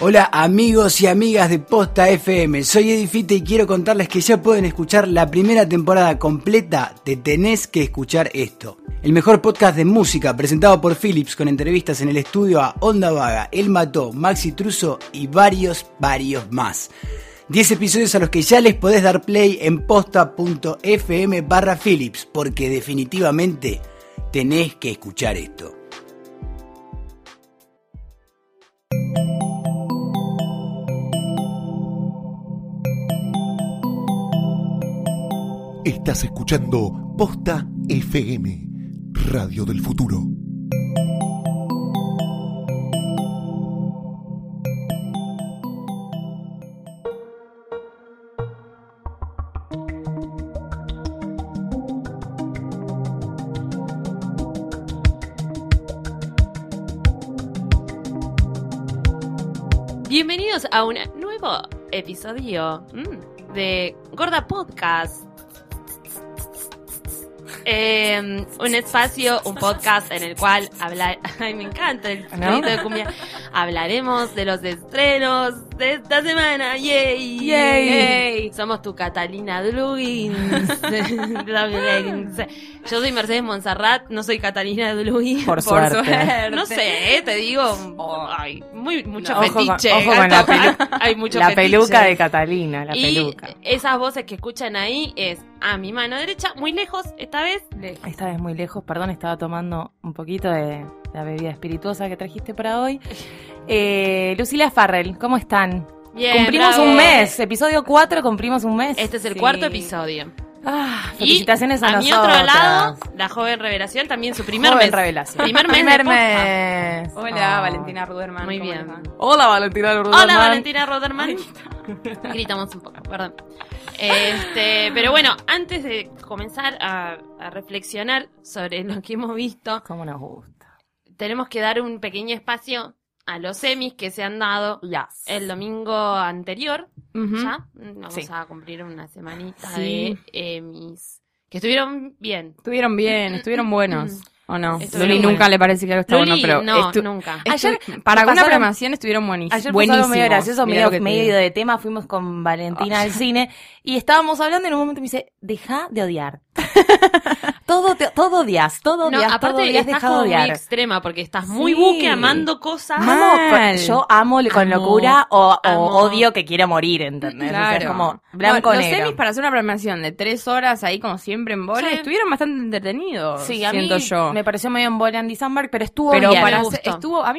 Hola amigos y amigas de Posta FM, soy Edifite y quiero contarles que ya pueden escuchar la primera temporada completa de Tenés que Escuchar Esto, el mejor podcast de música presentado por Philips con entrevistas en el estudio a Onda Vaga, El Mató, Maxi Truso y varios más. 10 episodios a los que ya les podés dar play en posta.fm/Philips, porque definitivamente tenés que escuchar esto. Estás escuchando Posta FM, Radio del Futuro. Bienvenidos a un nuevo episodio de Gorda Podcast. Un espacio, un podcast en el cual me encanta el grito de cumbia. Hablaremos de los estrenos de esta semana. ¡Yay! ¡Yay! Somos tu Catalina Dlugins. Yo soy Mercedes Monserrat, no soy Catalina Dlugins. Por suerte. No sé, te digo, ay, mucho no, fetiche. Hay mucho fetiche. Peluca de Catalina, la peluca. Esas voces que escuchan ahí es a mi mano derecha, muy lejos, esta vez muy lejos, perdón, estaba tomando un poquito de la bebida espirituosa que trajiste para hoy. Lucila Farrell, ¿cómo están? Bien, cumplimos bravo. Un mes, episodio 4, cumplimos un mes. Este es el cuarto episodio. Ah, felicitaciones a nosotros. Y a mi otro lado, la joven revelación, también su primer mes. Primer mes. Hola, Valentina Ruderman. Muy bien. Hola, Valentina Ruderman. Gritamos un poco, perdón. Pero bueno, antes de comenzar a reflexionar sobre lo que hemos visto, cómo nos gusta, tenemos que dar un pequeño espacio a los Emmys que se han dado el domingo anterior. Uh-huh. Ya vamos a cumplir una semanita de Emmys que estuvieron bien, estuvieron buenos. ¿O no? Luli nunca le parece que algo está Luli, bueno, pero... nunca. Ayer, para alguna programación, estuvieron buenísimos. Ayer pasaron medio gracioso, medio de tema. Fuimos con Valentina al cine y estábamos hablando y en un momento me dice, deja de odiar. todo odias, dejado de odiar. Extrema, porque estás muy buque amando cosas. Yo amo con locura o odio que quiero morir, ¿entendés? Claro. O sea, es como blanco negro. Los semis para hacer una programación de 3 horas ahí como siempre en bola, estuvieron bastante entretenidos, siento yo. Me pareció medio en bola Andy Samberg, pero estuvo bien. A mí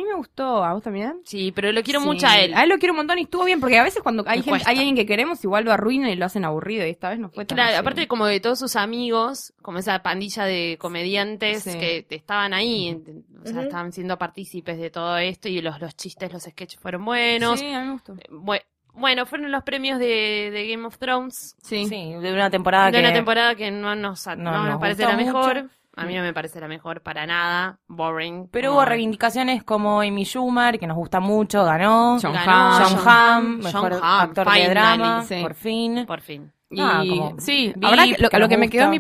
me gustó, ¿a vos también? Sí, pero lo quiero mucho a él. A él lo quiero un montón y estuvo bien, porque a veces cuando hay alguien que queremos, igual lo arruinan y lo hacen aburrido, y esta vez no fue tan así. Aparte como de todos sus amigos, como esa pandilla de comediantes que estaban ahí, o sea, estaban siendo partícipes de todo esto, y los chistes, los sketches fueron buenos. Sí, a mí me gustó. Bueno, fueron los premios de Game of Thrones. Sí, de una temporada que no nos parece la mejor. Mucho. A mí no me parece la mejor para nada. Boring. Pero hubo reivindicaciones como Amy Schumer, que nos gusta mucho, ganó. John Hamm, mejor actor de drama. Sí. Por fin. Y lo que me quedó a mí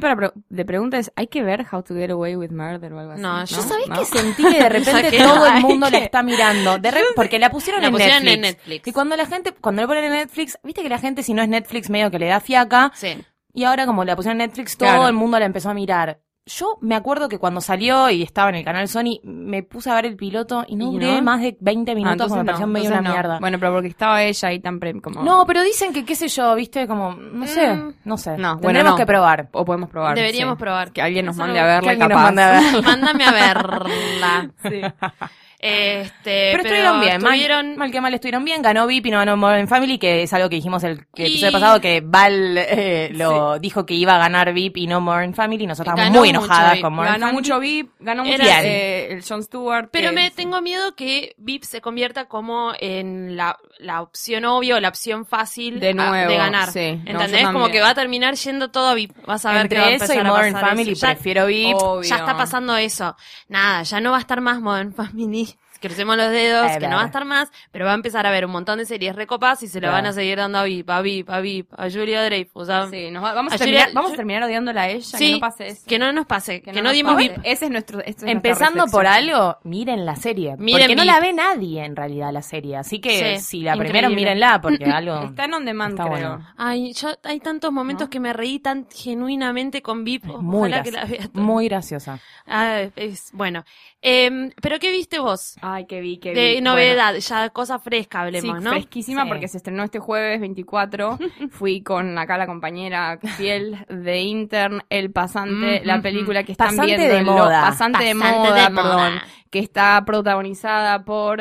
de pregunta es, ¿hay que ver How to Get Away with Murder o algo así? No, yo sabés que sentí que de repente todo el mundo la está mirando, porque la pusieron en Netflix. Y cuando la ponen en Netflix, viste que la gente, si no es Netflix, medio que le da fiaca. Sí. Y ahora como la pusieron en Netflix, todo el mundo la empezó a mirar. Yo me acuerdo que cuando salió y estaba en el canal Sony, me puse a ver el piloto y no duré más de 20 minutos porque me pareció medio una mierda. Bueno, pero porque estaba ella ahí tan como... No, pero dicen que, qué sé yo, viste, como... No sé. Tendremos que probar. O podemos probar. Deberíamos probar. Que alguien nos mande a verla, capaz. Mándame a verla. Sí. Pero estuvieron bien, mal que mal estuvieron bien. Ganó VIP y no ganó Modern Family, que es algo que dijimos el episodio pasado, que Val dijo que iba a ganar VIP y no Modern Family. Nosotros estábamos muy enojadas con Modern Family. Ganó mucho VIP, ganó mucho el Jon Stewart. Pero tengo miedo que VIP se convierta como en la opción obvia o la opción fácil de ganar. Sí, ¿entendés? Como que va a terminar yendo todo a VIP. Vas a ver que va a empezar a pasar Modern Family, prefiero VIP. Ya está pasando eso. Nada, ya no va a estar más Modern Family. crucemos los dedos, que no va a estar más, pero va a empezar a ver un montón de series recopas y se lo van a seguir dando a VIP, a VIP, a VIP, a Julia Dreyfus. O sea, sí, vamos a terminar odiándola a ella, sí, que no pase eso. Que no nos pase, que no dimos VIP. Ese es nuestro... Empezando por algo, miren la serie. Miren porque VIP. No la ve nadie, en realidad, la serie. Así que si la primero, mírenla, porque algo... Está en On Demand, creo. Bueno. Ay, yo, hay tantos momentos que me reí tan genuinamente con VIP. Muy graciosa. Muy graciosa. Ah, es, bueno. ¿Pero qué viste vos? Ay, que vi. De novedad, ya cosa fresca hablemos, sí, ¿no? Fresquísima porque se estrenó este jueves 24. Fui con acá la compañera fiel de Intern, El Pasante, la película que están pasante viendo. Pasante de moda. Que está protagonizada por,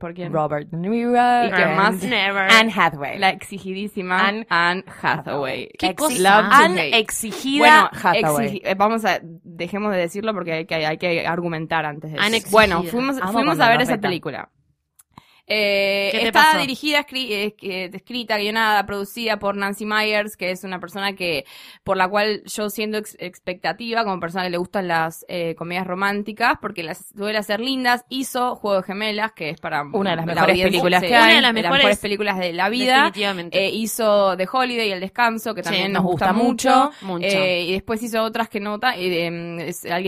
¿por quién? Robert De Niro. ¿Y quién más? Anne Hathaway. La exigidísima Anne Hathaway. ¿Qué cosa? Anne exigida Hathaway. Dejemos de decirlo porque hay que argumentar antes de eso. Bueno, fuimos a ver esa película. Está dirigida, escrita, guionada, producida por Nancy Myers, que es una persona por la cual yo siento expectativa como persona que le gustan las comedias románticas, porque las suele hacer lindas. Hizo Juego de Gemelas, que es para una de las mejores películas que hay, de las mejores películas de la vida. Definitivamente. Hizo The Holiday y El Descanso, que también nos gusta mucho. Y después hizo otras que Alguien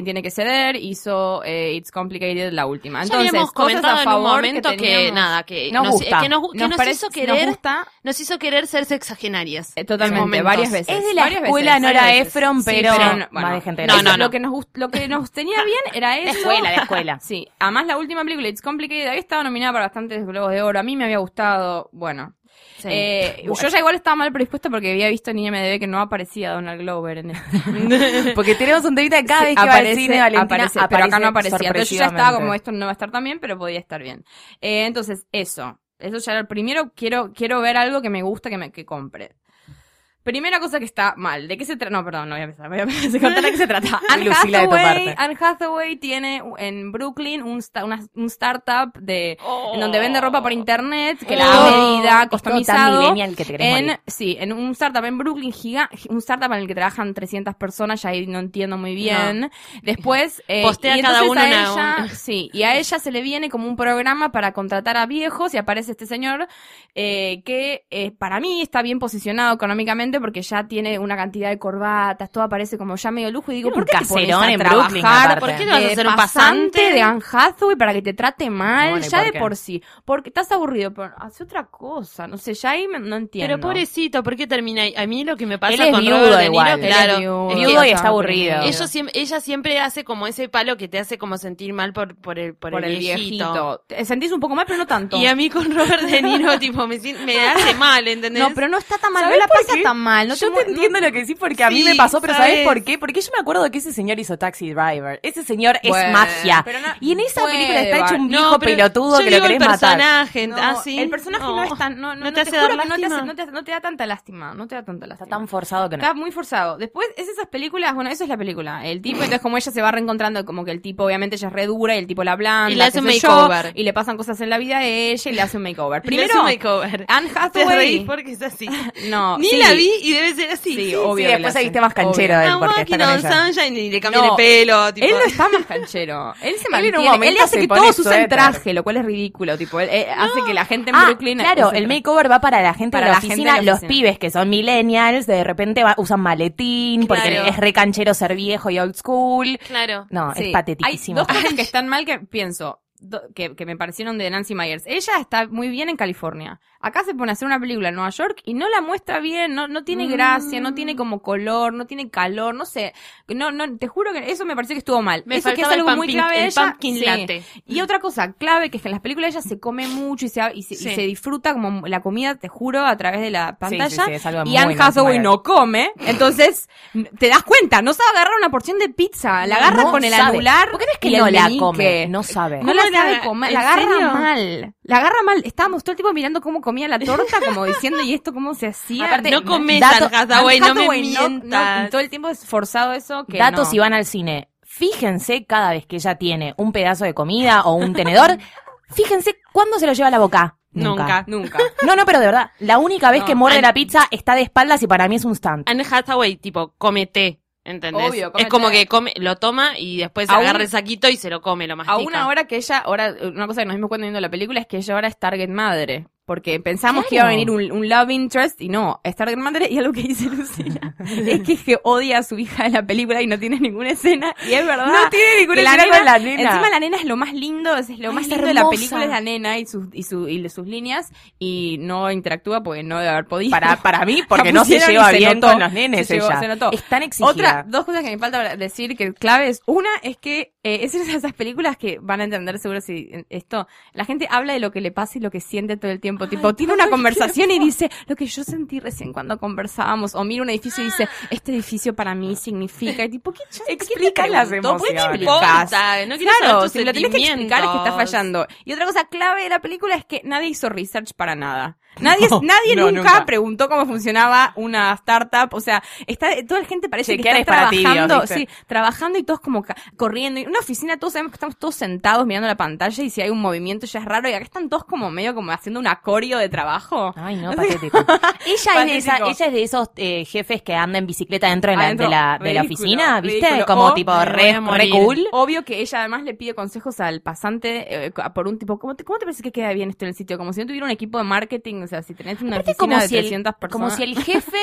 Tiene Que Ceder, hizo It's Complicated, la última. Entonces, ya cosas a favor en un momento que nos hizo querer ser sexagenarias. Totalmente, varias veces. Es de la escuela Nora Ephron, pero bueno, más de gente. No. Lo que nos tenía bien era eso. La escuela. Sí, además la última película, It's Complicated, había estado nominada para bastantes Globos de Oro. A mí me había gustado, Sí. Yo ya igual estaba mal predispuesta porque había visto en IMDb que no aparecía Donald Glover en el... Porque tenemos un temita cada vez que va al cine, Valentina, pero acá no aparecía. Entonces yo ya estaba como, esto no va a estar tan bien, pero podía estar bien. Entonces eso ya era el primero. Quiero ver algo que me gusta, que compre. Primera cosa que está mal. ¿De qué se trata? No, perdón, no voy a empezar. Voy a contar de qué se trata. Anne Hathaway tiene en Brooklyn un startup en donde vende ropa por internet que la ha medida, customizado. En un startup en Brooklyn, un startup en el que trabajan 300 personas, ya ahí no entiendo muy bien. No. Después, postea cada uno y a ella se le viene como un programa para contratar a viejos y aparece este señor que para mí está bien posicionado económicamente porque ya tiene una cantidad de corbatas, todo aparece como ya medio lujo y digo, ¿por qué te pones a trabajar? ¿Por qué te vas a hacer un pasante de Anne Hathaway para que te trate mal? Bueno, ya por sí. Porque estás aburrido, pero hace otra cosa, no sé, ya ahí no entiendo. Pero pobrecito, ¿por qué termina ahí? A mí lo que me pasa con Robert De Niro, claro, es viudo y está aburrido. Ella siempre hace como ese palo que te hace como sentir mal por el viejito. Te sentís un poco mal, pero no tanto. Y a mí con Robert De Niro tipo me hace mal, ¿entendés? No, pero no está tan mal, no la pasa tan mal. Yo te entiendo lo que decís porque a mí me pasó, pero ¿sabés por qué? Porque yo me acuerdo que ese señor hizo Taxi Driver. Ese señor es magia. Y en esa película está hecho un viejo pelotudo que lo querés matar. El personaje no es tan... No te hace dar lástima. No te da tanta lástima. Está tan forzado que no. Está muy forzado. Después es esas películas... Bueno, eso es la película. El tipo, entonces como ella se va reencontrando, como que el tipo obviamente ella es re dura y el tipo la blanda. Y le hace un makeover. Y le pasan cosas en la vida a ella y le hace un makeover. Primero, Anne Hathaway... porque es así. No. Ni la vi y debe ser así. Sí, obvio. Y después ahí está más canchero de él porque está con ella. Sunshine y le cambié el pelo. Tipo. Él no está más canchero. Él se mantiene. Él hace que todos usen traje, lo cual es ridículo. Tipo, él hace que la gente en Brooklyn... Claro, el makeover va para la gente de la oficina. Los pibes que son millennials de repente usan maletín porque es re canchero ser viejo y old school. Claro. No, es patetísimo. Hay dos cosas que están mal que pienso. Que me parecieron de Nancy Myers. Ella está muy bien en California. Acá se pone a hacer una película en Nueva York y no la muestra bien, no tiene gracia, no tiene como color, no tiene calor, no sé. No, te juro que eso me pareció que estuvo mal. Me eso que es algo muy clave de ella. Sí. Y otra cosa clave que es que en las películas ella se come mucho y se disfruta como la comida, te juro, a través de la pantalla. Sí, es algo y Anne Hathaway no come, entonces te das cuenta, no sabe agarrar una porción de pizza, la agarra con el anular. ¿Por qué no es que no la come? No sabe. No la sabe comer, la agarra mal. La agarra mal. Estábamos todo el tiempo mirando cómo comía la torta, como diciendo, ¿y esto cómo se hacía? Aparte, no comes Hathaway, no me mientas. Todo el tiempo esforzado eso. Que datos y van al cine. Fíjense cada vez que ella tiene un pedazo de comida o un tenedor, fíjense cuándo se lo lleva a la boca. Nunca. No, pero de verdad, la única vez que muerde la pizza está de espaldas y para mí es un stunt. Anne Hathaway, tipo, comete. ¿Entendés? Obvio, es como que come, lo toma y después agarra el saquito y se lo come, lo mastica. A una hora que ella, ahora una cosa que nos dimos cuenta viendo la película es que ella ahora es target madre. Porque pensamos que iba a venir un love interest y no, es target madre. Y algo que dice Lucila es que odia a su hija en la película y no tiene ninguna escena. Y es verdad. No tiene ninguna escena con la nena. Encima la nena es lo más lindo, es lo más lindo de la película, es la nena y sus líneas. Y no interactúa porque no debe haber podido. Para mí, porque no se lleva bien con los nenes ella. Se notó. Es tan exigida. Otra, dos cosas que me falta decir que claves. Una es que es una de esas películas que van a entender seguro si esto. La gente habla de lo que le pasa y lo que siente todo el tiempo. Tipo, tiene una conversación y dice lo que yo sentí recién cuando conversábamos, o mira un edificio y dice este edificio para mí significa, y tipo, ¿qué explica las emociones? ¿Qué te explicas? No quiero saber tus sentimientos. Si lo tenés que explicar es que está fallando. Y otra cosa clave de la película es que nadie hizo research para nada. Nadie nunca preguntó cómo funcionaba una startup, o sea, toda la gente parece que está trabajando, trabajando y todos como corriendo. En una oficina todos sabemos que estamos todos sentados mirando la pantalla y si hay un movimiento ya es raro, y acá están todos como medio como haciendo una coreo de trabajo. Ay, no, patético. Ella es de esos jefes que anda en bicicleta dentro de la oficina, ¿viste? Ridículo. Como tipo re cool. Obvio que ella además le pide consejos al pasante por un tipo, ¿cómo te parece que queda bien esto en el sitio? Como si no tuviera un equipo de marketing. O sea, si tenés una oficina de 300 personas. Como si el jefe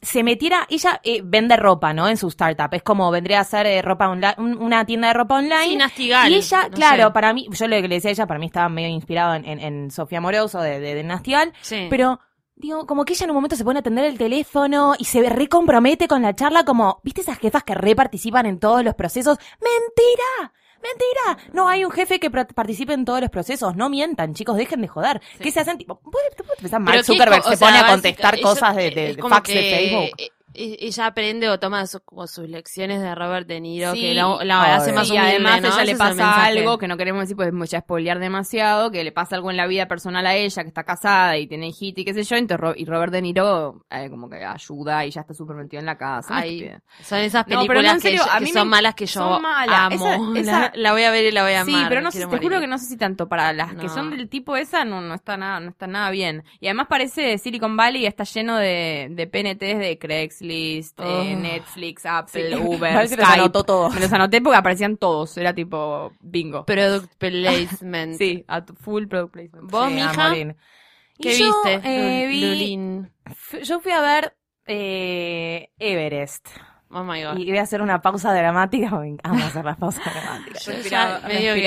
se metiera. Ella vende ropa, ¿no? En su startup. Es como vendría a ser ropa online, una tienda de ropa online. Sin Astigal. Y ella, para mí, yo lo que le decía a ella, para mí estaba medio inspirado en Sofía Moroso de Astigal. Sí. Pero digo, como que ella en un momento se pone a atender el teléfono y se recompromete con la charla, como, ¿viste esas jefas que reparticipan en todos los procesos? ¡Mentira! ¡Mentira! No hay un jefe que participe en todos los procesos. No mientan, chicos, dejen de joder. Sí. ¿Qué se hacen? Tipo, ¿puedes pensar Mark Zuckerberg pone a contestar cosas de fax de Facebook? Ella aprende o toma como sus lecciones de Robert De Niro, que la hace más humilde, además, ¿no? Ella le pasa algo que no queremos decir, pues ya spoilear demasiado, que le pasa algo en la vida personal a ella, que está casada y tiene hijita y qué sé yo, entonces, y Robert De Niro como que ayuda y ya está súper metido en la casa. Ay, son esas películas que son malas que yo amo. La voy a ver y la voy a amar. Sí, pero no sé, te juro que no sé si tanto para las que son del tipo esa, no está nada bien. Y además parece Silicon Valley está lleno de PNTs de Craigslist, Netflix, Apple, Uber, Skype. Me los anoté porque aparecían todos. Era tipo bingo. Product placement. Sí, full product placement. ¿Vos, mija? ¿Qué viste? Yo fui a ver Everest. Oh my God. Y voy a hacer una pausa dramática. Vamos a hacer las pausas dramáticas. Respira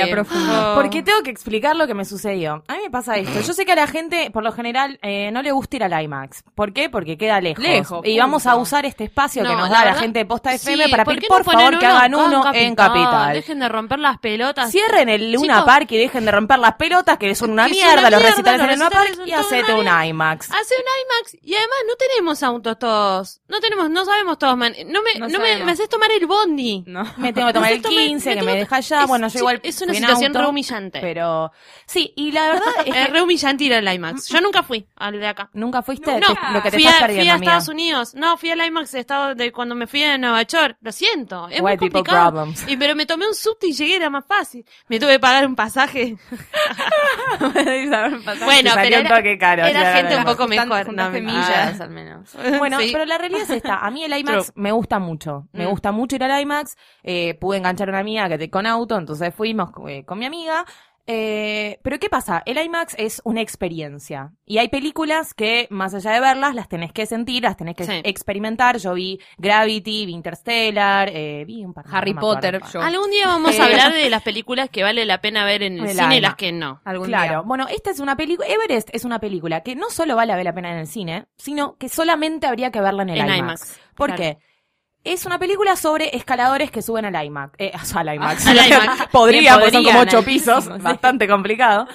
profundo. Porque tengo que explicar lo que me sucedió. A mí me pasa esto. Yo sé que a la gente, por lo general, no le gusta ir al IMAX. ¿Por qué? Porque queda lejos. Y vamos a usar este espacio que nos da la gente de Posta FM para pedir, por favor, que hagan uno en Capital. Dejen de romper las pelotas. Cierren el Luna Park y dejen de romper las pelotas, que son una mierda los recitales en el Luna Park, y hacete un IMAX. Hace un IMAX. Y además no tenemos autos todos. No sabemos todos, man. No me haces tomar el bondi. No. Me tengo que tomar el 15, me deja allá. Bueno, yo igual. Es una situación re humillante. Pero. Sí, y la verdad es que re humillante ir al IMAX. Yo nunca fui al de acá. ¿Nunca fuiste? No, lo que te estás perdiendo. Fui a Estados Unidos. No, fui al IMAX de cuando me fui a Nueva York. Lo siento. Es muy complicado. Pero me tomé un subte y llegué, era más fácil. Me tuve que pagar un pasaje. Bueno, pero era gente un poco mejor. No, millas al menos. Bueno, pero la realidad es esta. A mí el IMAX me gusta mucho. Me gusta mucho ir al IMAX. Pude enganchar a una amiga que con auto, entonces fuimos con mi amiga. Pero ¿qué pasa? El IMAX es una experiencia. Y hay películas que, más allá de verlas, las tenés que sentir, las tenés que experimentar. Yo vi Gravity, vi Interstellar, vi un par de Harry Potter. Algún día vamos a hablar de las películas que vale la pena ver en el cine y las que no. Algún día. Bueno, esta es una película, Everest es una película que no solo vale la pena en el cine, sino que solamente habría que verla en el IMAX. ¿Por qué? Es una película sobre escaladores que suben al IMAX. Al IMAX. Porque son como 8 pisos. Bastante complicado.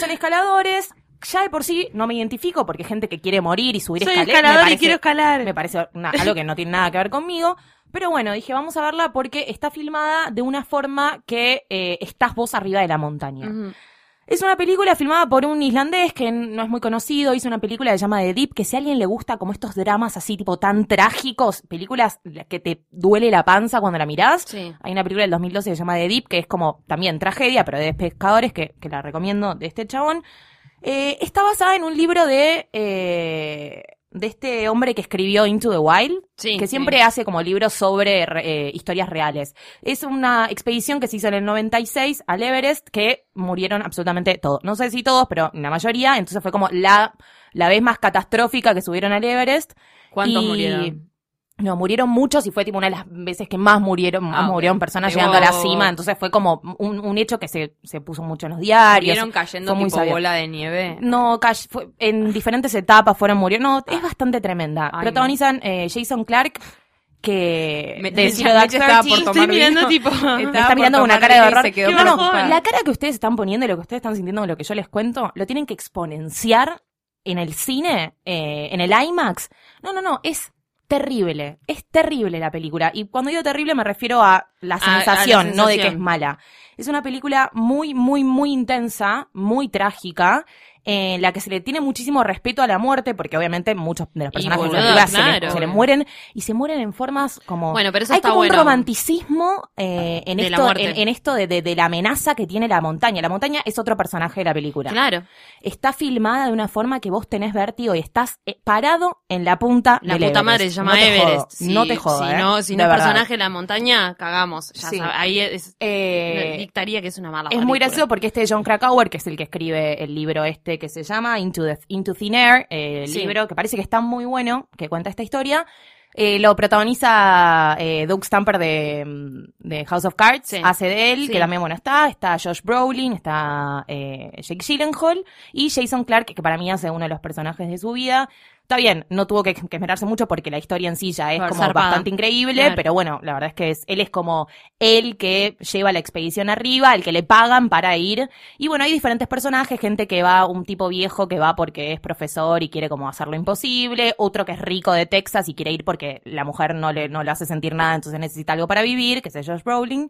Son escaladores. Ya de por sí no me identifico porque gente que quiere morir y subir escaleras. Soy escalador y quiero escalar. Me parece algo que no tiene nada que ver conmigo. Pero bueno, dije, vamos a verla porque está filmada de una forma que estás vos arriba de la montaña. Uh-huh. Es una película filmada por un islandés que no es muy conocido, hizo una película que se llama The Deep, que si a alguien le gusta como estos dramas así tipo tan trágicos, películas que te duele la panza cuando la mirás, hay una película del 2012 que se llama The Deep, que es como también tragedia, pero de pescadores, que la recomiendo, de este chabón. Está basada en un libro de de este hombre que escribió Into the Wild, sí, que siempre hace como libros sobre historias reales. Es una expedición que se hizo en el 96 al Everest, que murieron absolutamente todos. No sé si todos, pero la mayoría. Entonces fue como la vez más catastrófica que subieron al Everest. ¿Cuántos murieron? No, murieron muchos y fue tipo una de las veces que más murieron, murieron personas llegando a la cima. Entonces fue como un hecho que se puso mucho en los diarios. ¿Murieron cayendo tipo bola de nieve? No, fue, en diferentes etapas fueron muriendo. No, es bastante tremenda. Ay, protagonizan Jason Clarke, que me está mirando con una cara de horror. La cara que ustedes están poniendo y lo que ustedes están sintiendo con lo que yo les cuento, lo tienen que exponenciar en el cine, en el IMAX. No, es terrible la película. Y cuando digo terrible me refiero a la sensación, a la sensación, no de que es mala. Es una película muy, muy, muy intensa, muy trágica, en la que se le tiene muchísimo respeto a la muerte, porque obviamente muchos de los personajes se le mueren, y se mueren en formas como... Bueno, pero eso hay está como un romanticismo en esto de la amenaza que tiene la montaña. La montaña es otro personaje de la película. Claro. Está filmada de una forma que vos tenés vértigo y estás parado en la punta del Everest. La puta madre se llama Everest. No te jodas. Si no personaje de la montaña, cagamos. Ya sabes, ahí es, dictaría que es una mala película. Es muy gracioso porque John Krakauer, que es el que escribe el libro que se llama Into Thin Air, libro que parece que está muy bueno, que cuenta esta historia, lo protagoniza Doug Stamper de House of Cards, hace de él, que también está Josh Brolin, está Jake Gyllenhaal, y Jason Clarke, que para mí hace uno de los personajes de su vida. Está bien, no tuvo que esmerarse mucho porque la historia en sí ya es como bastante increíble, claro. Pero bueno, la verdad es que él es como el que lleva la expedición arriba, el que le pagan para ir. Y bueno, hay diferentes personajes, gente que va, un tipo viejo que va porque es profesor y quiere como hacer lo imposible, otro que es rico de Texas y quiere ir porque la mujer no le hace sentir nada, entonces necesita algo para vivir, que es Josh Brolin.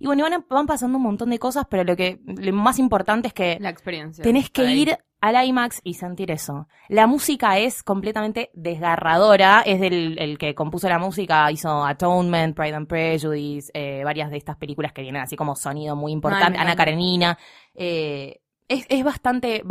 Y bueno, van pasando un montón de cosas, pero lo más importante es que la experiencia, tenés que ir al IMAX y sentir eso. La música es completamente desgarradora. Es el que compuso la música, hizo Atonement, Pride and Prejudice, varias de estas películas que tienen así como sonido muy importante. Ana Karenina. Es bastante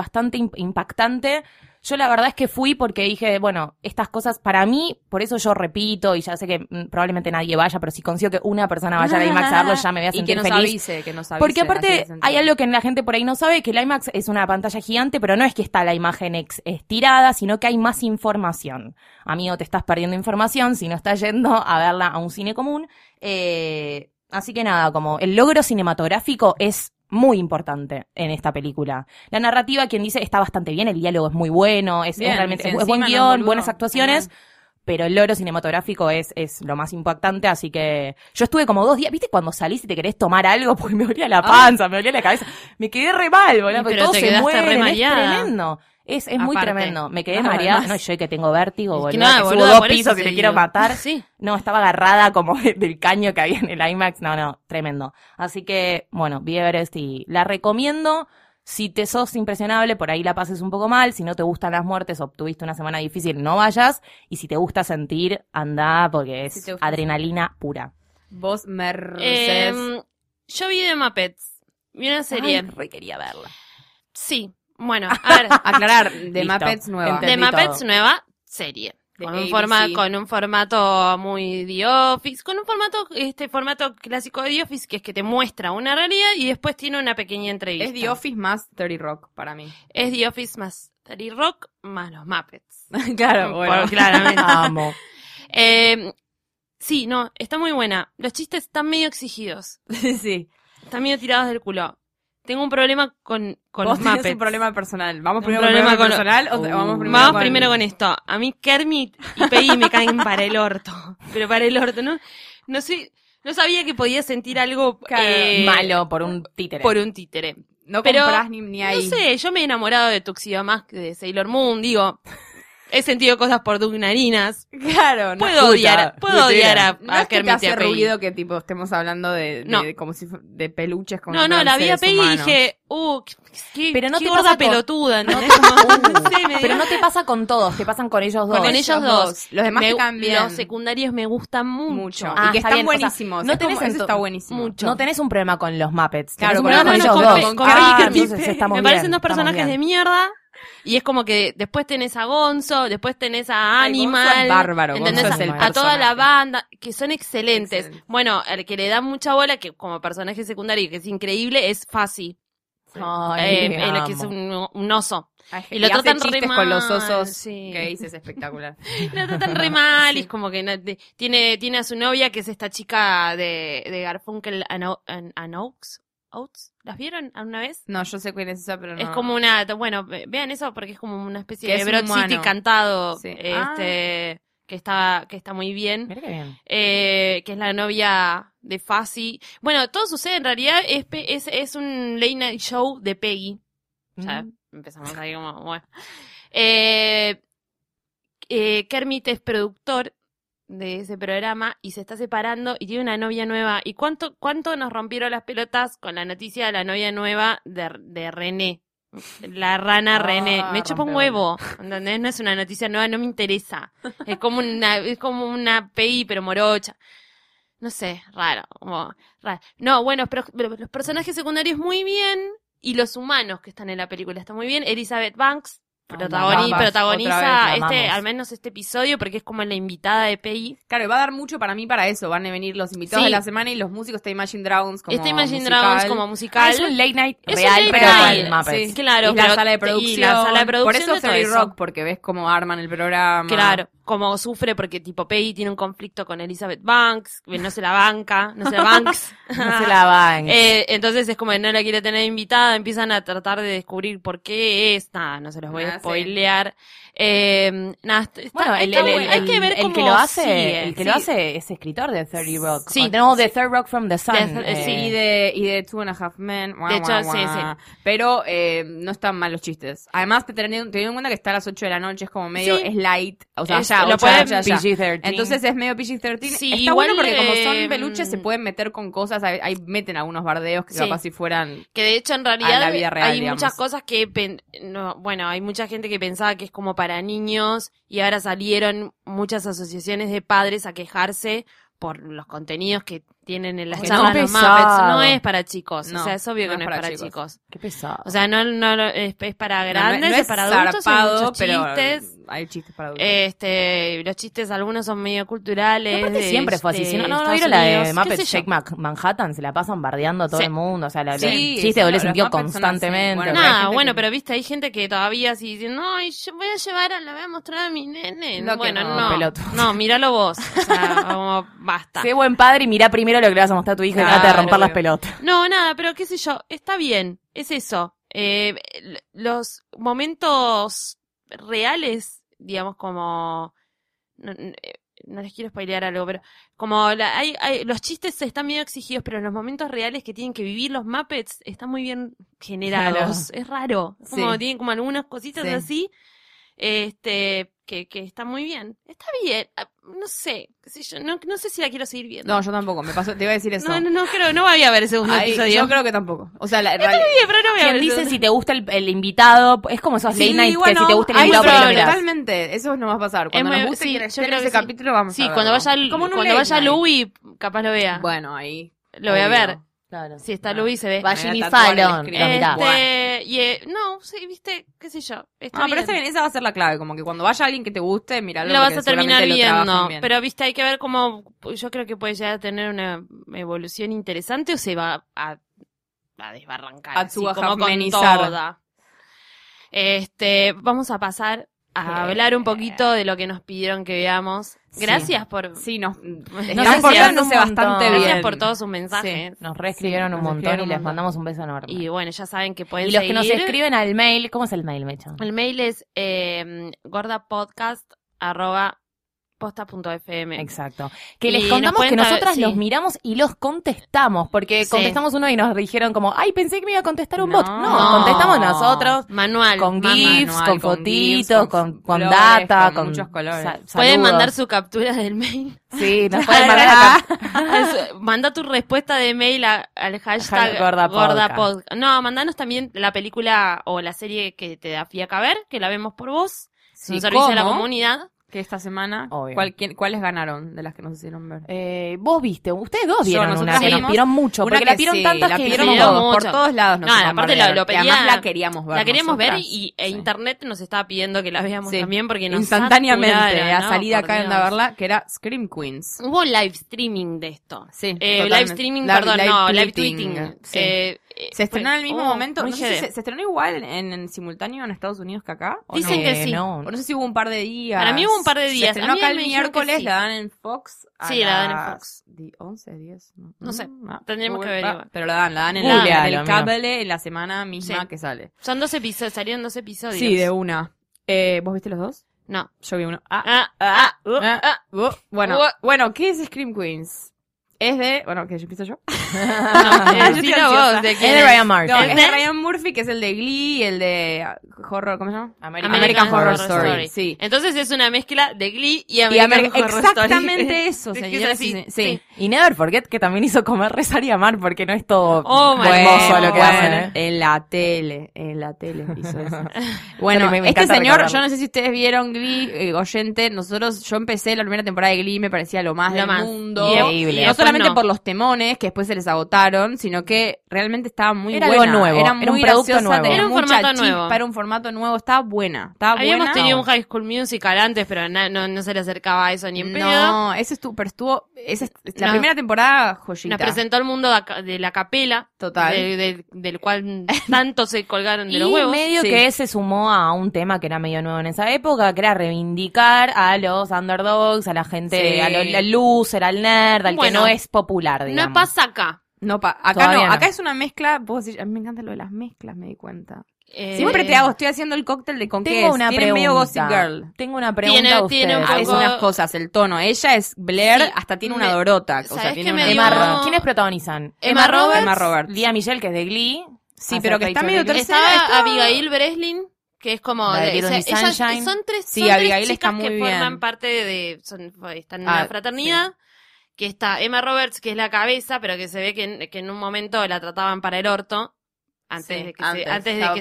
impactante. Yo la verdad es que fui porque dije, bueno, estas cosas para mí, por eso yo repito, y ya sé que probablemente nadie vaya, pero si consigo que una persona vaya al IMAX a verlo, ya me voy a sentir feliz. Y que nos avise. Porque aparte hay algo que la gente por ahí no sabe, que el IMAX es una pantalla gigante, pero no es que está la imagen estirada, sino que hay más información. Amigo, te estás perdiendo información si no estás yendo a verla a un cine común. Así que nada, como el logro cinematográfico es muy importante en esta película. La narrativa, quien dice, está bastante bien, el diálogo es muy bueno, es buen guión, buenas actuaciones, pero el logro cinematográfico es lo más impactante, así que yo estuve como 2 días, ¿viste? Cuando salís y te querés tomar algo, porque me dolía la panza, me dolía la cabeza, me quedé re mal, boludo, porque todos se mueren, es tremendo. Es muy tremendo. Me quedé mareada. No, yo que tengo vértigo, boludo. Subo 2 pisos y me quiero matar. Sí. No, estaba agarrada como del caño que había en el IMAX. No, tremendo. Así que, bueno, vi Everest y la recomiendo. Si te sos impresionable, por ahí la pases un poco mal. Si no te gustan las muertes o tuviste una semana difícil, no vayas. Y si te gusta sentir, andá, porque es adrenalina pura. Vos, Mercedes. Yo vi de Muppets. Vi una serie. Ay, quería verla. Sí. Bueno, a ver, aclarar, de Muppets nueva. De Muppets nueva serie. Con un formato muy The Office, con un formato, formato clásico de The Office, que es que te muestra una realidad y después tiene una pequeña entrevista. Es The Office más 30 Rock para mí. Es The Office más 30 Rock más los Muppets. Claro, bueno. Claramente. Amo. Sí, no, está muy buena. Los chistes están medio exigidos. Sí. Están medio tirados del culo. Tengo un problema con los Muppets. Vos tenés un problema personal. ¿Vamos primero con el problema personal o vamos primero con...? Vamos primero con esto. A mí Kermit y Peggy me caen para el orto. Pero para el orto, ¿no? No sabía que podía sentir algo... malo por un títere. No comprás ni ahí. No sé, yo me he enamorado de Tuxedo Mask, de Sailor Moon, digo... He sentido cosas por Dugnarinas. Claro, no. Puedo odiar a es que Kermit y a Peggy. Ruido que tipo estemos hablando de como si de peluches como la vi a Peggy y dije, qué gorda pelotuda, ¿no? Pero no te pasa con todos, te pasan con ellos dos. Con ellos dos. Los demás cambian. Los secundarios me gustan mucho. Y que están buenísimos. Eso está buenísimo. No tenés un problema con los Muppets. Claro, con ellos dos. Me parecen dos personajes de mierda. Y es como que después tenés a Gonzo, después tenés a Animal. Gonzo es bárbaro, Gonzo es el a toda la banda, que son excelentes. Excelente. Bueno, el que le da mucha bola, que como personaje secundario, que es increíble, es Fuzzy. Sí. Ay, el que es un oso. Ay, y lo tratan re mal con los osos, sí. Gays, es espectacular. Lo tratan re mal, sí. Y es como que tiene a su novia, que es esta chica de Garfunkel and Oaks. Oats. ¿Las vieron alguna vez? No, yo sé cuál es esa, pero no. Es como una... Bueno, vean eso porque es como una especie de Broad City cantado. Sí. Que está muy bien. Mira qué bien. Que es la novia de Fuzzy. Bueno, todo sucede en realidad. Es un late night show de Peggy. O sea, empezamos ahí como... Bueno. Kermit es productor de ese programa y se está separando y tiene una novia nueva. ¿Y cuánto nos rompieron las pelotas con la noticia de la novia nueva de René? La rana René. Me chupa un huevo, ¿entendés? No es una noticia nueva, no me interesa. Es como una PI, pero morocha. No sé, raro. No, bueno, pero los personajes secundarios muy bien y los humanos que están en la película están muy bien. Elizabeth Banks protagoniza al menos este episodio porque es como la invitada de Peggy. Claro, va a dar mucho para mí para eso. Van a venir los invitados de la semana y los músicos de Imagine Dragons como musical. Es un late night real, pero con Muppets. Sí, claro. Y la sala de producción. Por eso Sorry Rock, porque ves cómo arman el programa. Claro, cómo sufre porque tipo Peggy tiene un conflicto con Elizabeth Banks, no se la banca. Entonces es como que no la quiere tener invitada, empiezan a tratar de descubrir por qué es. Nada, no se los voy a spoilear. Hay que ver el cómo que lo hace, sigue. El que lo hace es escritor de 30 Rock. Sí. No, de 30 Rock from the Sun. Y de Two and a Half Men. De hecho, sí. Pero no están mal los chistes. Además, teniendo en cuenta que está a las 8 de la noche, es como medio es light. O sea, ya. PG-13. Entonces es medio PG-13. Sí, está igual, bueno, porque como son peluches, se pueden meter con cosas. Ahí meten algunos bardeos que capaz si fueran. Que de hecho, en realidad, a la vida real, hay muchas cosas que. Hay mucha gente que pensaba que es como para niños y ahora salieron muchas asociaciones de padres a quejarse por los contenidos que tienen en las charlas de los Muppets. No es para chicos, no, o sea, es obvio que no es para chicos. Qué pesado. O sea, no es para grandes, no es para adultos, zarpado, hay muchos chistes. Pero hay chistes para adultos. Los chistes algunos son medio culturales. Aparte siempre fue así, si no vieron la de Muppets Shake Manhattan, se la pasan bardeando a todo el mundo, o sea, el chiste doble sentido constantemente. Pero viste, hay gente que todavía así dice, no, yo voy a llevar, la voy a mostrar a mi nene. No, míralo vos, o sea, como basta. Sé buen padre y mirá primero lo que le vas a mostrar a tu hija, y trata de romper las pelotas. No, nada, pero qué sé yo, está bien, es eso. Los momentos reales, digamos, como... No les quiero spoilear algo, pero como los chistes están medio exigidos, pero los momentos reales que tienen que vivir los Muppets están muy bien generados. Claro. Es raro, tienen como algunas cositas así... que está muy bien. Está bien. No sé. Qué sé yo. No sé si la quiero seguir viendo. No, yo tampoco. Me pasó, te iba a decir eso. No creo. No voy a ver el segundo episodio. Yo creo que tampoco. O sea, la realidad. Quien dice si te gusta el invitado, es como esos late night que si te gusta el invitado. Totalmente. Eso nos va a pasar. Cuando nos guste y yo ese capítulo vamos a ver. Sí, cuando vaya Louis, capaz lo vea. Bueno, ahí. Lo voy a ver. Claro. Si está Louis se ve. Va Jimmy Fallon. Viste, qué sé yo. Pero está bien, esa va a ser la clave, como que cuando vaya alguien que te guste, míralo. Lo vas a terminar viendo, pero viste, hay que ver cómo, yo creo que puede llegar a tener una evolución interesante o se va a desbarrancar. A su toda. Vamos a pasar a hablar un poquito de lo que nos pidieron que veamos. Gracias por... Sí, nos portándose bastante bien. Gracias por todos sus mensajes. Sí, nos reescribieron un montón y les mandamos un beso enorme. Y bueno, ya saben que pueden seguir. Y los que nos escriben al mail... ¿Cómo es el mail, Mecha? El mail es gordapodcast@posta.fm. Exacto. Que les contamos que nosotras los miramos y los contestamos, porque contestamos uno y nos dijeron como, ay, pensé que me iba a contestar un bot. No, contestamos nosotros. Manual. Con GIFs, con fotitos, con data, con muchos colores. Pueden mandar su captura del mail. Sí, nos pueden mandar manda tu respuesta de mail al hashtag GordaPod. No, mandanos también la película o la serie que te da fiaca ver, que la vemos por vos. Un servicio a la comunidad. que esta semana, ¿cuáles ganaron de las que nos hicieron ver? Vos viste, ustedes dos vieron una que nos vieron mucho, porque que la vieron tantas que vieron todos, por todos lados. No, aparte lo pedía, además la queríamos ver. La queríamos ver y internet nos estaba pidiendo que la veamos también, porque nos instantáneamente a salir acá en la verla, que era Scream Queens. Hubo live streaming de esto. Sí. Live streaming, perdón, no, live tweeting. Se estrenó en el mismo momento. No sé si se estrenó igual en simultáneo en Estados Unidos que acá. Dicen que sí. No sé si hubo un par de días. Para mí hubo un par de días. Se estrenó acá el miércoles, la dan en Fox. Sí, la dan en Fox. 11, 10. No sé, tendríamos que averiguar. Pero la dan en el cable en la semana misma que sale. Son 2 episodios, salieron 2 episodios. Sí, de una. ¿Vos viste los 2? No. Yo vi uno. Bueno, ¿qué es Scream Queens? Es de... Bueno, ¿qué empiezo yo? Es de Ryan Murphy. No, es de Ryan Murphy, que es el de Glee, el de Horror... ¿Cómo se llama? American Horror Story. Sí. Entonces es una mezcla de Glee y American Horror Story. Exactamente eso, señora. Sí. Y Never Forget, que también hizo comer, rezar y amar, porque no es todo hermoso lo que hacen, ¿eh? En la tele hizo eso. Bueno, este señor, recordarlo. Yo no sé si ustedes vieron Glee, oyente. Yo empecé la primera temporada de Glee, me parecía lo más del mundo. Increíble. Solamente por los temones que después se les agotaron, sino que realmente estaba muy buena. Algo nuevo, era un producto nuevo. Era un formato nuevo. Era un formato nuevo, estaba buena. Habíamos tenido un High School Musical antes, pero no se le acercaba a eso ni en pedo. No, la primera temporada joyita. Nos presentó el mundo de la capela, total, del cual tanto se colgaron de los huevos. Y medio que se sumó a un tema que era medio nuevo en esa época, que era reivindicar a los underdogs, a la gente, al loser, al nerd, al que no es popular, digamos. No pasa acá. Acá es una mezcla. A mí me encanta lo de las mezclas, me di cuenta. Siempre estoy haciendo el cóctel de con qué es. Tengo una pregunta. Tiene un poco... unas cosas, el tono. Ella es Blair, hasta tiene una Dorota. O sea, tiene una... ¿Quiénes protagonizan? Emma Roberts. Lía Michelle, que es de Glee. Sí, pero que está medio tercera. Está Abigail Breslin, que es como son tres chicas que forman parte de... Están en la fraternidad. Que está Emma Roberts, que es la cabeza, pero que se ve que en un momento la trataban para el orto, antes de que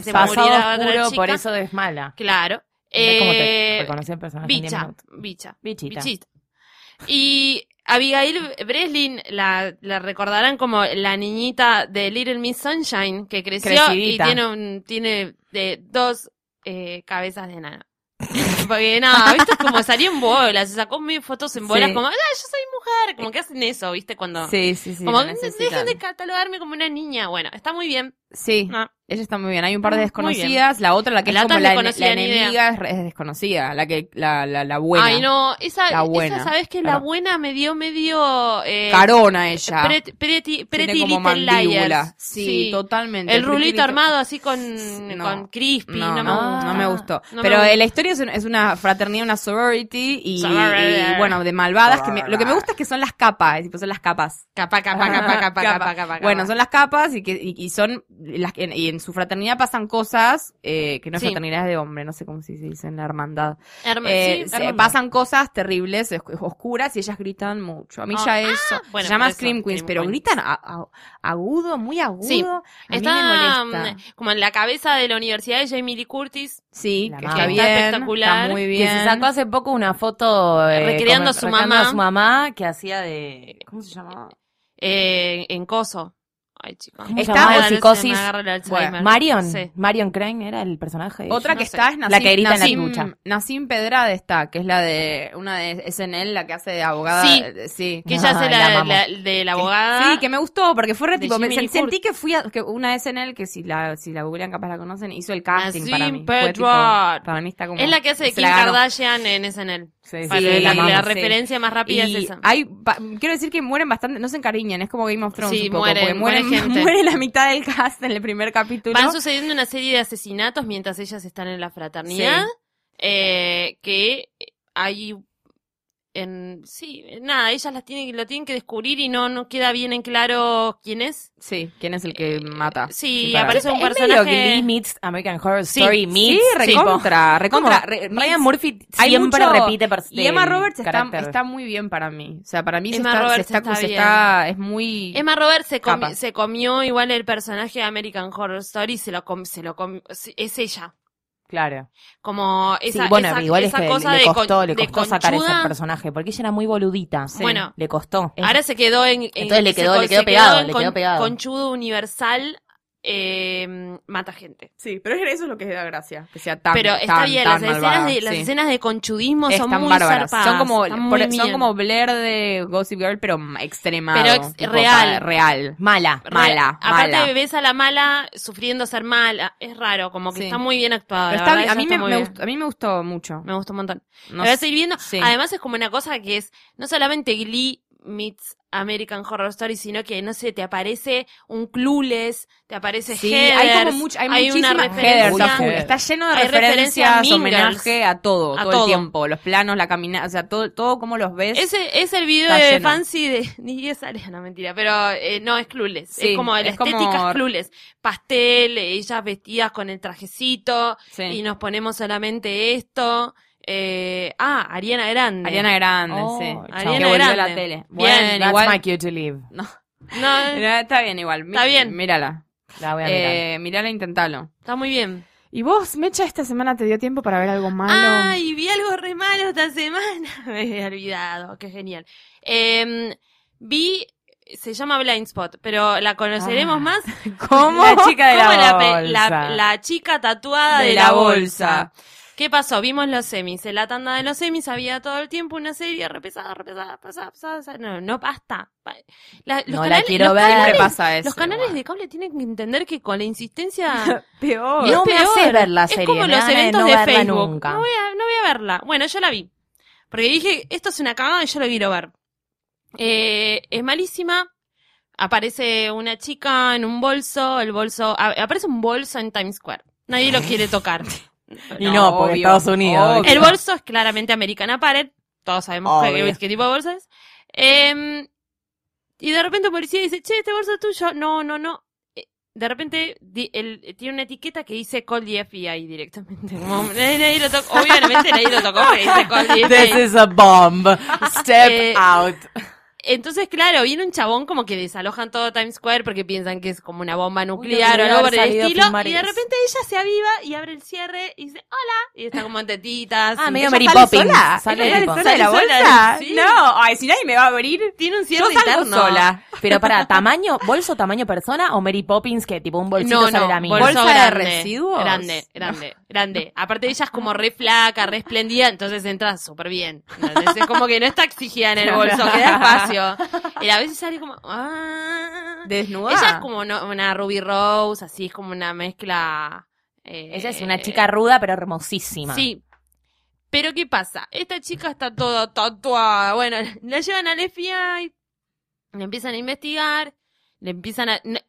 se muriera la chica. Por eso es mala. Claro. Bichita. Y Abigail Breslin la recordarán como la niñita de Little Miss Sunshine, que creció crecidita. Y tiene dos cabezas de nana. Porque viste, como salió en bolas, se sacó mis fotos en bolas, como, yo soy mujer, como que hacen eso, viste, cuando... Sí, como, dejen de catalogarme como una niña. Bueno, está muy bien. Sí, ella está muy bien. Hay un par de desconocidas, la otra, la enemiga es desconocida, la buena. Ay, no, esa sabes que la buena me dio medio... carona ella. Pretty Little Liars. Sí, totalmente. El rulito armado así con crispy, no me gustó. Pero la historia es una fraternidad, una sorority, y bueno, de malvadas. Lo que me gusta es que son las capas, son las capas. Capa. Bueno, son las capas y son... Y en su fraternidad pasan cosas que no es fraternidad de hombre, no sé cómo se dice en la hermandad. Pasan cosas terribles, oscuras, y ellas gritan mucho. A mí se llama Scream Queens, pero gritan agudo, muy agudo. Sí. A mí me molesta. Como en la cabeza de la universidad de Jamie Lee Curtis. Sí, que está bien, espectacular. Está muy bien. Que se sacó hace poco una foto recreando a su mamá que hacía de... ¿Cómo se llamaba? En Coso. Ay, chicos. Está la psicosis. Bueno, Marion. Sí. Marion Crane era el personaje. Otra que está es Nancy, la que grita en la lucha. Nancy Pedrada está, que es la de una de SNL, la que hace de abogada. Sí. Que ella hace de la abogada. Sí, que me gustó porque fue sentí que que una SNL que si la googlean capaz la conocen, hizo el casting para mí. Es la que hace de Kim Kardashian en SNL. Sí, la referencia más rápida es esa. Quiero decir que mueren bastante, no se encariñan, es como Game of Thrones un poco, porque muere la mitad del cast en el primer capítulo. Van sucediendo una serie de asesinatos mientras ellas están en la fraternidad, que hay... ellas lo tienen que descubrir y no queda bien en claro quién es. Sí, quién es el que mata. Sí, aparece un personaje. Glee meets American Horror Story meets. Sí, recontra. Ryan Murphy siempre repite. Y Emma Roberts está muy bien para mí. O sea, para mí Emma Roberts se comió igual el personaje de American Horror Story, es ella. Claro. Como esa, sí, bueno, esa, igual esa es que cosa le costó sacar ese personaje, porque ella era muy boludita. Sí. Bueno, le costó. Ahora se quedó en entonces le quedó pegado. Conchudo universal. Mata gente. Sí, pero eso es lo que da gracia, que sea tan, pero está tan, bien, tan las escenas de conchudismo son muy bárbaras, zarpadas, son como Blair de Gossip Girl, pero extremado, pero real, mala. Aparte ves a la mala sufriendo ser mala, es raro, como que sí. Está muy bien actuada. Pero la verdad, a mí me gustó mucho. Me gustó un montón. No sé, viendo, sí. Además es como una cosa que es no solamente Glee meets American Horror Story, sino que, no sé, te aparece un Clueless, te aparece Heathers, hay muchísimas referencias. Está lleno de referencias, homenaje a todo el tiempo, los planos, la caminada, o sea, todo como los ves. Ese es el video de lleno. Fancy de ni esa era, no, mentira, pero no, es Clueless, sí, es como estética es Clueless, pastel, ellas vestidas con el trajecito, sí. Y nos ponemos solamente esto. Ariana Grande, oh, sí. Ariana Grande. A la tele. Bien, that's igual. My cue to leave. No. Está bien igual. Está bien. Mírala. La voy a mirar. Mírala e intentalo. Está muy bien. ¿Y vos, Mecha, esta semana te dio tiempo para ver algo malo? Ay, vi algo re malo esta semana. Me he olvidado. Qué genial. Se llama Blind Spot, pero la conoceremos más. ¿Cómo? La chica de la bolsa. La chica tatuada de la bolsa. ¿Qué pasó? Vimos los semis. En la tanda de los semis había todo el tiempo una serie repesada. No basta. Los canales de cable tienen que entender que con la insistencia peor. No me haces ver la serie. Es como los eventos no de Facebook. Nunca. No voy a verla. Bueno, yo la vi. Porque dije, esto es una cagada y yo lo quiero ver. Es malísima. Aparece una chica en un bolso. Aparece un bolso en Times Square. Nadie lo quiere tocar. Y no, porque obvio, Estados Unidos. Obvio. El bolso es claramente American Apparel. Todos sabemos qué tipo de bolso es. Y de repente un policía dice, che, este bolso es tuyo. No. De repente tiene una etiqueta que dice Call the FBI directamente. Como, nadie lo tocó. Obviamente nadie lo tocó, pero dice Call the FBI. This is a bomb. Step out. Entonces, claro, viene un chabón como que desalojan todo Times Square porque piensan que es como una bomba nuclear o algo por el estilo. Y de repente ella se aviva y abre el cierre y dice, hola. Y está como en tetitas. Medio Mary Poppins. ¿Sale sola de la bolsa? ¿Sí? No. Ay, si nadie me va a abrir. Tiene un cierre interno. Sola. Pero para, ¿bolso tamaño persona o Mary Poppins que tipo un bolsito sale la misma? ¿Bolsa grande, de residuos? Grande. Aparte ella es como re flaca, re esplendida, entonces entra súper bien. Entonces es como que no está exigida en el bolso, queda fácil. Y a veces sale como desnuda. Ella es como una Ruby Rose, así es como una mezcla. Ella es una chica ruda pero hermosísima. Sí. Pero ¿qué pasa? Esta chica está toda tatuada. Bueno, la llevan al FBI, la empiezan a investigar.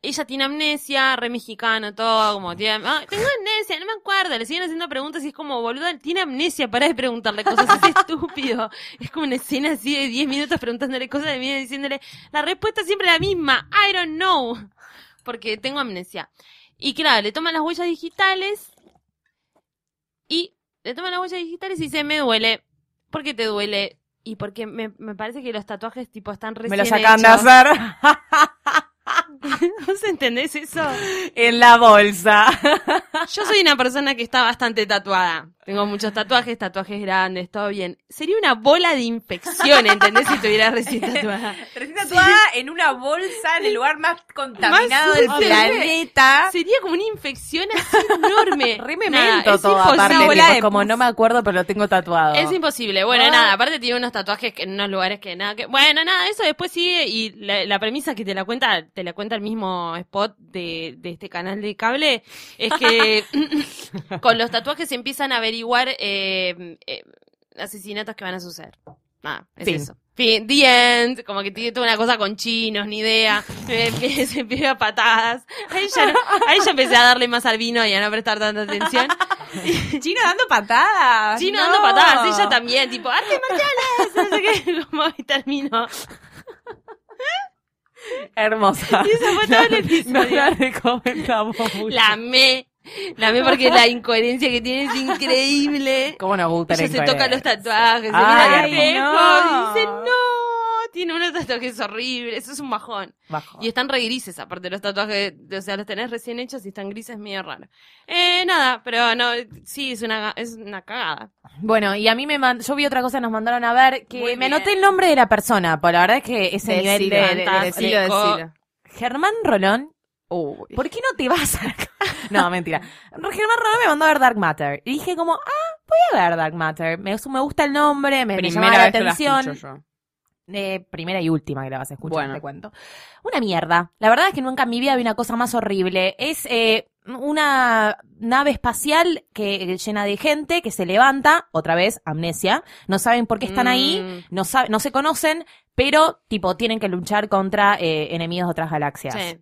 Ella tiene amnesia, re mexicano, todo, como tengo amnesia, no me acuerdo, le siguen haciendo preguntas y es como, boluda, tiene amnesia, pará de preguntarle cosas, es estúpido. Es como una escena así de 10 minutos preguntándole cosas de mí, diciéndole, la respuesta siempre es la misma, I don't know, porque tengo amnesia. Y claro, le toman las huellas digitales y dice, me duele, ¿por qué te duele? Y porque me parece que los tatuajes tipo están recién hechos. Me los acaban de hacer. ¿Vos entendés eso? En la bolsa. Yo soy una persona que está bastante tatuada. Tengo muchos tatuajes grandes, todo bien. Sería una bola de infección, ¿entendés? Si estuviera recién tatuada. Recién tatuada en una bolsa, en el lugar más contaminado del planeta. Sería como una infección así enorme. Rememento todo, aparte, como no me acuerdo, pero lo tengo tatuado. Es imposible. Bueno, nada, aparte tiene unos tatuajes en unos lugares que nada que... Bueno, nada, eso después sigue y la premisa que te la cuenta el mismo spot de este canal de cable, es que con los tatuajes se empiezan a averiguar asesinatos que van a suceder. Nada, es eso. Fin. The end. Como que tiene toda una cosa con chinos, ni idea. Se empieza a patadas. A ella empecé a darle más al vino y a no prestar tanta atención. Chino dando patadas. Dando patadas, ella también. Tipo, arte marciales. No sé qué. Como ahí terminó. Hermosa. Y eso fue todo el episodio. No la recomendamos mucho. La amé porque la incoherencia que tiene es increíble. ¿Cómo nos gusta la incoherencia? Se toca los tatuajes, se mira al espejo y dice, no, tiene unos tatuajes horribles, eso es un bajón. Y están re grises, aparte los tatuajes, o sea, los tenés recién hechos y están grises, medio raro. Nada, pero no, sí, es una cagada. Bueno, y a mí yo vi otra cosa, nos mandaron a ver, que me noté el nombre de la persona, pero la verdad es que ese nivel de Germán Rolón. Uy. ¿Por qué no te vas a...? No, mentira. Germán Rodríguez me mandó a ver Dark Matter. Y dije como, voy a ver Dark Matter. Me gusta el nombre, me llama la atención. Primera y última que la vas a escuchar, bueno. Te cuento. Una mierda. La verdad es que nunca en mi vida vi una cosa más horrible. Es una nave espacial que llena de gente que se levanta, otra vez, amnesia. No saben por qué están ahí, no se conocen, pero tipo tienen que luchar contra enemigos de otras galaxias. Sí.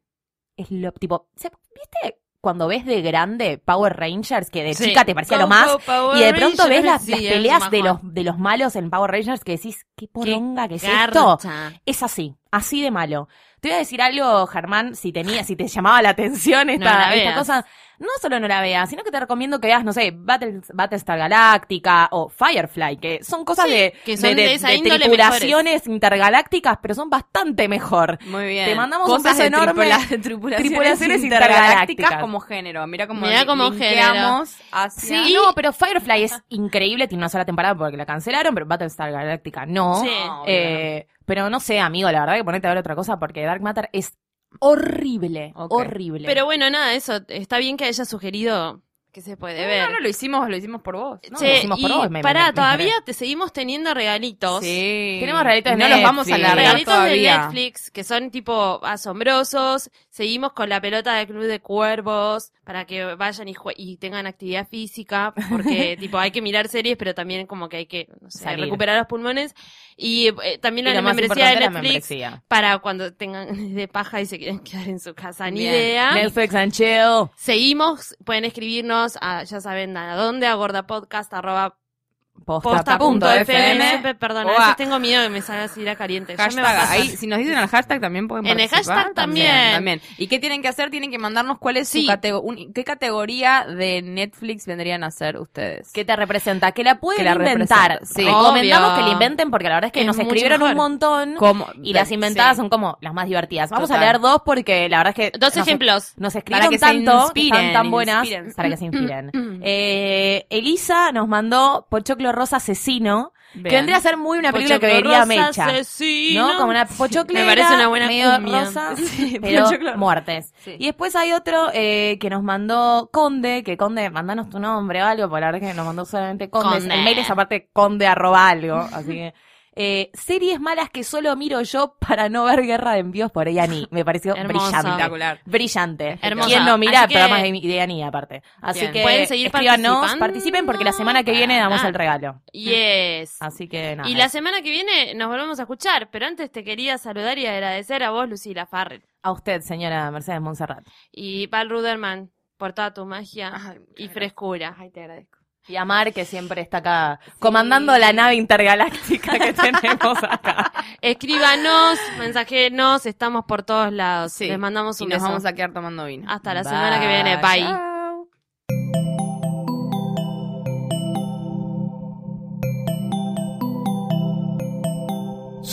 Es lo tipo, ¿viste cuando ves de grande Power Rangers, que de chica te parecía lo más, Power y de pronto Rangers, ves las peleas de los malos en Power Rangers que decís, qué poronga que es esto? Es así de malo. Te voy a decir algo, Germán, si te llamaba la atención esta cosa, no solo no la veas, sino que te recomiendo que veas, no sé, Battlestar Galactica o Firefly, que son cosas de tripulaciones intergalácticas, pero son bastante mejor. Muy bien. Te mandamos cosas un beso enorme. Tripulaciones intergalácticas como género. Mirá como género. Hacia... Sí, no, pero Firefly es increíble, tiene una sola temporada porque la cancelaron, pero Battlestar Galactica no. Sí. Pero no sé, amigo, la verdad que ponete a ver otra cosa porque Dark Matter es horrible, horrible. Pero bueno, nada, eso, está bien que haya sugerido que se puede ver. No, lo hicimos por vos. No, lo hicimos por vos. Pará, todavía te seguimos teniendo regalitos. Sí. Tenemos regalitos de Netflix. No los vamos a largar regalitos todavía. De Netflix, que son tipo asombrosos. Seguimos con la pelota de Club de Cuervos, para que vayan y tengan actividad física, porque tipo hay que mirar series, pero también como que hay que recuperar los pulmones. Y también la membresía de Netflix, para cuando tengan de paja y se quieran quedar en su casa, ni idea. Netflix and chill. Seguimos, pueden escribirnos a, ya saben a dónde, a gordapodcast@posta.fm. Perdón, a veces tengo miedo que me salga así la caliente. Ahí, si nos dicen el hashtag también pueden participar. En el hashtag también. ¿Y qué tienen que hacer? Tienen que mandarnos cuál es su qué categoría de Netflix vendrían a hacer ustedes. ¿Qué te representa? Que la pueden inventar. Sí. Recomendamos que la inventen porque la verdad es que nos escribieron un montón y las inventadas son como las más divertidas. Vamos a leer dos porque la verdad es que... Dos ejemplos. Nos escribieron tanto, están tan buenas, para que se inspiren. Elisa nos mandó Pochoclo Rosa Asesino, bien. Que vendría a ser muy una película Pochoclo que vería Mecha, ¿no? Como una pochoclera, me parece una buena medio cumbia. Rosa, pero muertes. Sí. Y después hay otro que nos mandó Conde, que Conde, mandanos tu nombre o algo, porque la verdad es que nos mandó solamente Conde. El mail es aparte conde@algo, así que... series malas que solo miro yo para no ver Guerra de Envíos por Eiani. Me pareció brillante. Hermoso. ¿Quién no mira programas de Eiani aparte? Así bien. Que pueden seguir participen porque la semana que viene damos el regalo. Yes. Así que nada. Y la semana que viene nos volvemos a escuchar, pero antes te quería saludar y agradecer a vos, Lucila Farrell. A usted, señora Mercedes Monserrat. Y Pal Ruderman, por toda tu magia y frescura. Ay, te agradezco. Y a Mar, que siempre está acá, comandando la nave intergaláctica que tenemos acá. Escríbanos, mensajenos, estamos por todos lados. Sí. Les mandamos un beso. Y nos vamos a quedar tomando vino. Hasta la semana que viene. Bye. Chao.